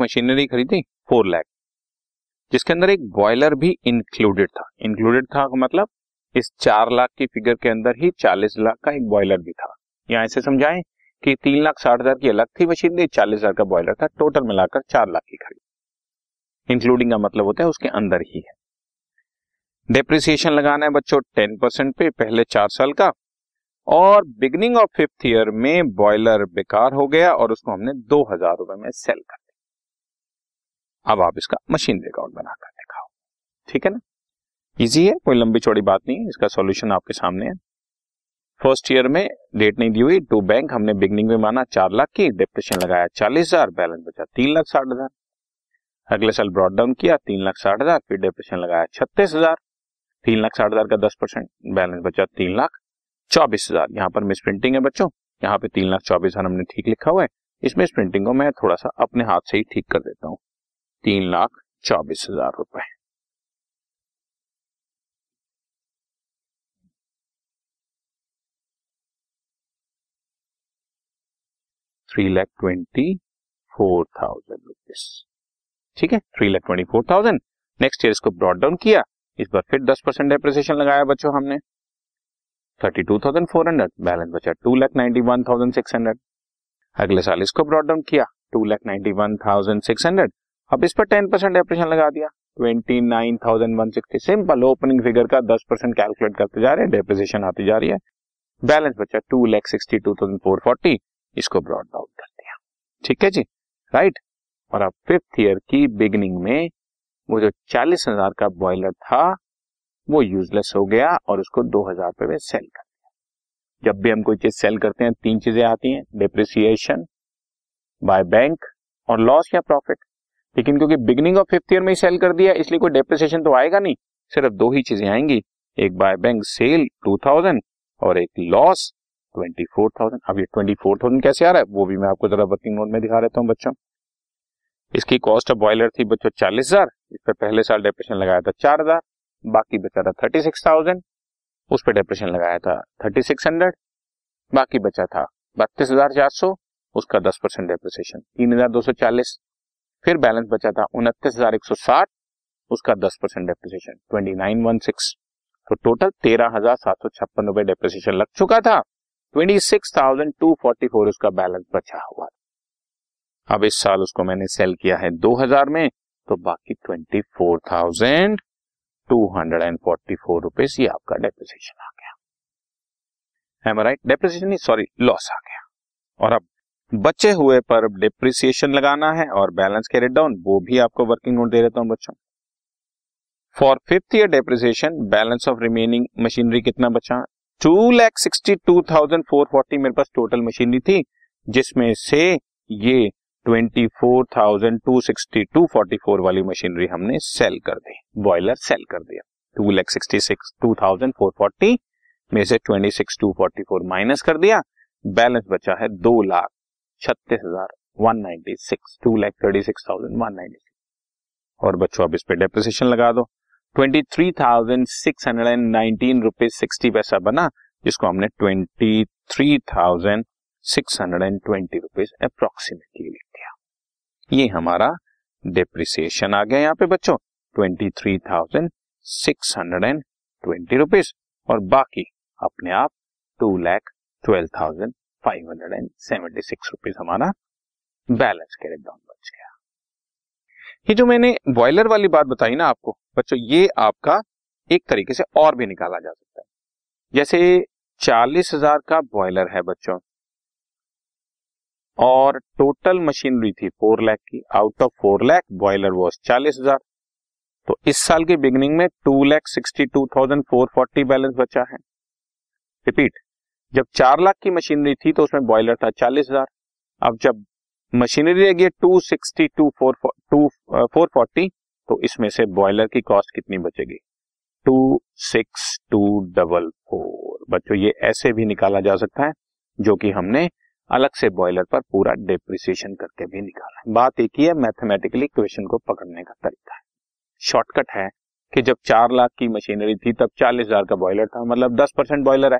Machinery खरीदी 4 लाख, जिसके अंदर एक बॉयलर भी इंक्लूडेड था। इंक्लूडेड था मतलब इस 4 लाख की फिगर के अंदर ही 40 लाख का एक बॉयलर भी था। यहाँ ऐसे समझाएं कि 3,60,000 की अलग थी मशीनरी, 40,000 का बॉयलर था, टोटल मिलाकर 4 लाख की खरीद। इंक्लूडिंग का मतलब होता है उसके अंदर ही है। डेप्रिसिएशन लगाना है बच्चों 10% पे पहले 4 साल का, और बिगनिंग ऑफ 5th ईयर में बॉयलर बेकार हो गया और उसको हमने 2,000 रुपए में सेल कर दिया। अब आप इसका मशीन रिकॉर्ड बनाकर दिखाओ, ठीक है ना। इजी है, कोई लंबी चौड़ी बात नहीं है, इसका सॉल्यूशन आपके सामने है। 1st ईयर में डेट नहीं दी हुई, टू बैंक हमने बिगनिंग में माना 4 लाख की, डेप्रिसिएशन लगाया 40,000, बैलेंस बचा 3,60,000। अगले साल ब्रॉड डाउन किया 3,60,000, फिर डेप्रिसिएशन लगाया 36,000, 3,60,000 का 10%, बैलेंस बचा 3,24,000। यहाँ पर मिस प्रिंटिंग है बच्चों, यहाँ पे 3,24,000 हमने ठीक लिखा हुआ है, इसमें इस प्रिंटिंग को मैं थोड़ा सा अपने हाथ से ही ठीक कर देता हूँ। 3,24,000 रुपए। ₹3,24,000, ठीक है, ₹3,24,000। नेक्स्ट ईयर इसको ब्रॉड डाउन किया, इस बार फिर 10% डेप्रिसिएशन लगाया बच्चों हमने 32,400, बैलेंस बचा 2,91,600। अगले साल इसको ब्रॉड डाउन किया 2,91,600, अब इस पर 10% डेप्रिसिएशन लगा दिया 29,160। सिंपल ओपनिंग फिगर का 10% कैलकुलेट करते जा रहे हैं, डेप्रिसिएशन आती जा रही है, बैलेंस बचा 2,62,440, इसको ब्रॉड डाउन कर दिया, ठीक है जी, राइट। और अब 5th ईयर की बिगिनिंग में वो जो 40,000 का बॉयलर था वो यूजलेस हो गया और उसको 2,000 रुपए में सेल कर दिया। जब भी हम कोई चीज सेल करते हैं 3 चीजें आती हैं, डेप्रिसिएशन, बाय बैंक और लॉस या प्रॉफिट। लेकिन क्योंकि बिगिनिंग ऑफ 5th ईयर में ही सेल कर दिया इसलिए कोई डेप्रिसिएशन तो आएगा नहीं, सिर्फ 2 ही चीजें आएंगी, एक बाय बैंक सेल 2,000 और एक लॉस 24,000। अब ये 24,000 कैसे आ रहा है वो भी मैं आपको जरा वर्किंग नोट में दिखा देता हूँ बच्चों। इसकी कॉस्ट ऑफ बॉयलर थी बच्चों 40,000, इस पर पहले साल डेप्रिसिएशन लगाया था 4,000, बाकी बचा था 36,000, उस पर डेप्रिसिएशन लगाया था 3,600, बाकी बचा था 32,400, उसका 10% डेप्रिसिएशन 3,240, फिर बैलेंस बचा था 29,160, उसका 10% डेप्रिसिएशन 29,160। तो टोटल 13,756 रुपए डेप्रिसिएशन लग चुका था, 26,244 उसका बैलेंस बचा हुआ। अब इस साल उसको मैंने सेल किया है 2,000 में, तो बाकी 24,244 रुपीस ये आपका डेप्रिसिएशन आ गया, एम आई राइट? डेप्रिसिएशन नहीं, सॉरी, लॉस आ गया। और अब बचे हुए पर डेप्रिसिएशन लगाना है और बैलेंस कैरिड डाउन, वो भी आपको वर्किंग नोट दे देता हूँ बच्चों। For 5th year depreciation, balance of remaining machinery कितना बचा, 2,62,440 मेरे पास टोटल मशीनरी थी, जिसमें से ये 24,242.44 वाली मशीनरी हमने सेल कर दी, बॉयलर सेल कर दिया। 2,66,440 में से 26,244 माइनस कर दिया, बैलेंस बचा है 2,36,196, 2,36,196। और बच्चों अब इस पे डेप्रिसिएशन लगा दो, 23,619.60 बना, जिसको हमने 23,620 रुपीज अप्रोक्सीमेटली लिख दिया। ये हमारा डेप्रिसिएशन आ गया यहाँ पे बच्चों 23,620 रुपीज, और बाकी अपने आप 2,12,576 रुपीज हमारा बैलेंस कैरिड डाउन बच गया। ये जो मैंने बॉयलर वाली बात बताई ना आपको बच्चों, ये आपका एक तरीके से और भी निकाला जा सकता है। जैसे 40,000 का बॉयलर है बच्चों और टोटल मशीनरी थी 4 लाख की, out of 4 lakh boiler was 40,000, तो इस साल के बिगनिंग में 2,62,440 बैलेंस बचा है। रिपीट, जब 4 लाख की मशीनरी थी तो उसमें बॉयलर था 40,000, अब जब मशीनरी रह गई 2,62,440, तो इसमें से बॉयलर की कॉस्ट कितनी बचेगी, 26,244। बच्चों ये ऐसे भी निकाला जा सकता है, जो कि हमने अलग से बॉयलर पर पूरा डेप्रिसिएशन करके भी निकाला है। बात एक ही है, मैथमेटिकली क्वेश्चन को पकड़ने का तरीका है। शॉर्टकट है कि जब 4 लाख की मशीनरी थी तब 40,000 का बॉयलर था, मतलब 10% बॉयलर है,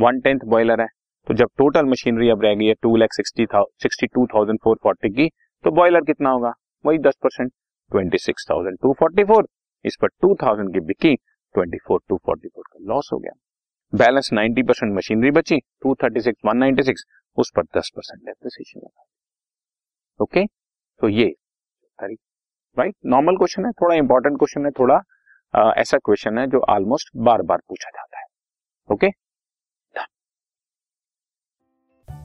1/10 बॉयलर है, तो जब टोटल मशीनरी अब रह गई है 2,62,440 की, तो बॉयलर कितना होगा, वही 10%, 26,244। इस पर 2,000 की बिकी, 24,244 का लॉस हो गया। बैलेंस 90% मशीनरी बची, 236,196, उस पर 10% डेप्रिसिएशन लगा। ओके, तो ये राइट नॉर्मल क्वेश्चन है, थोड़ा इंपॉर्टेंट क्वेश्चन है, थोड़ा ऐसा क्वेश्चन है जो ऑलमोस्ट बार बार पूछा जाता है। ओके,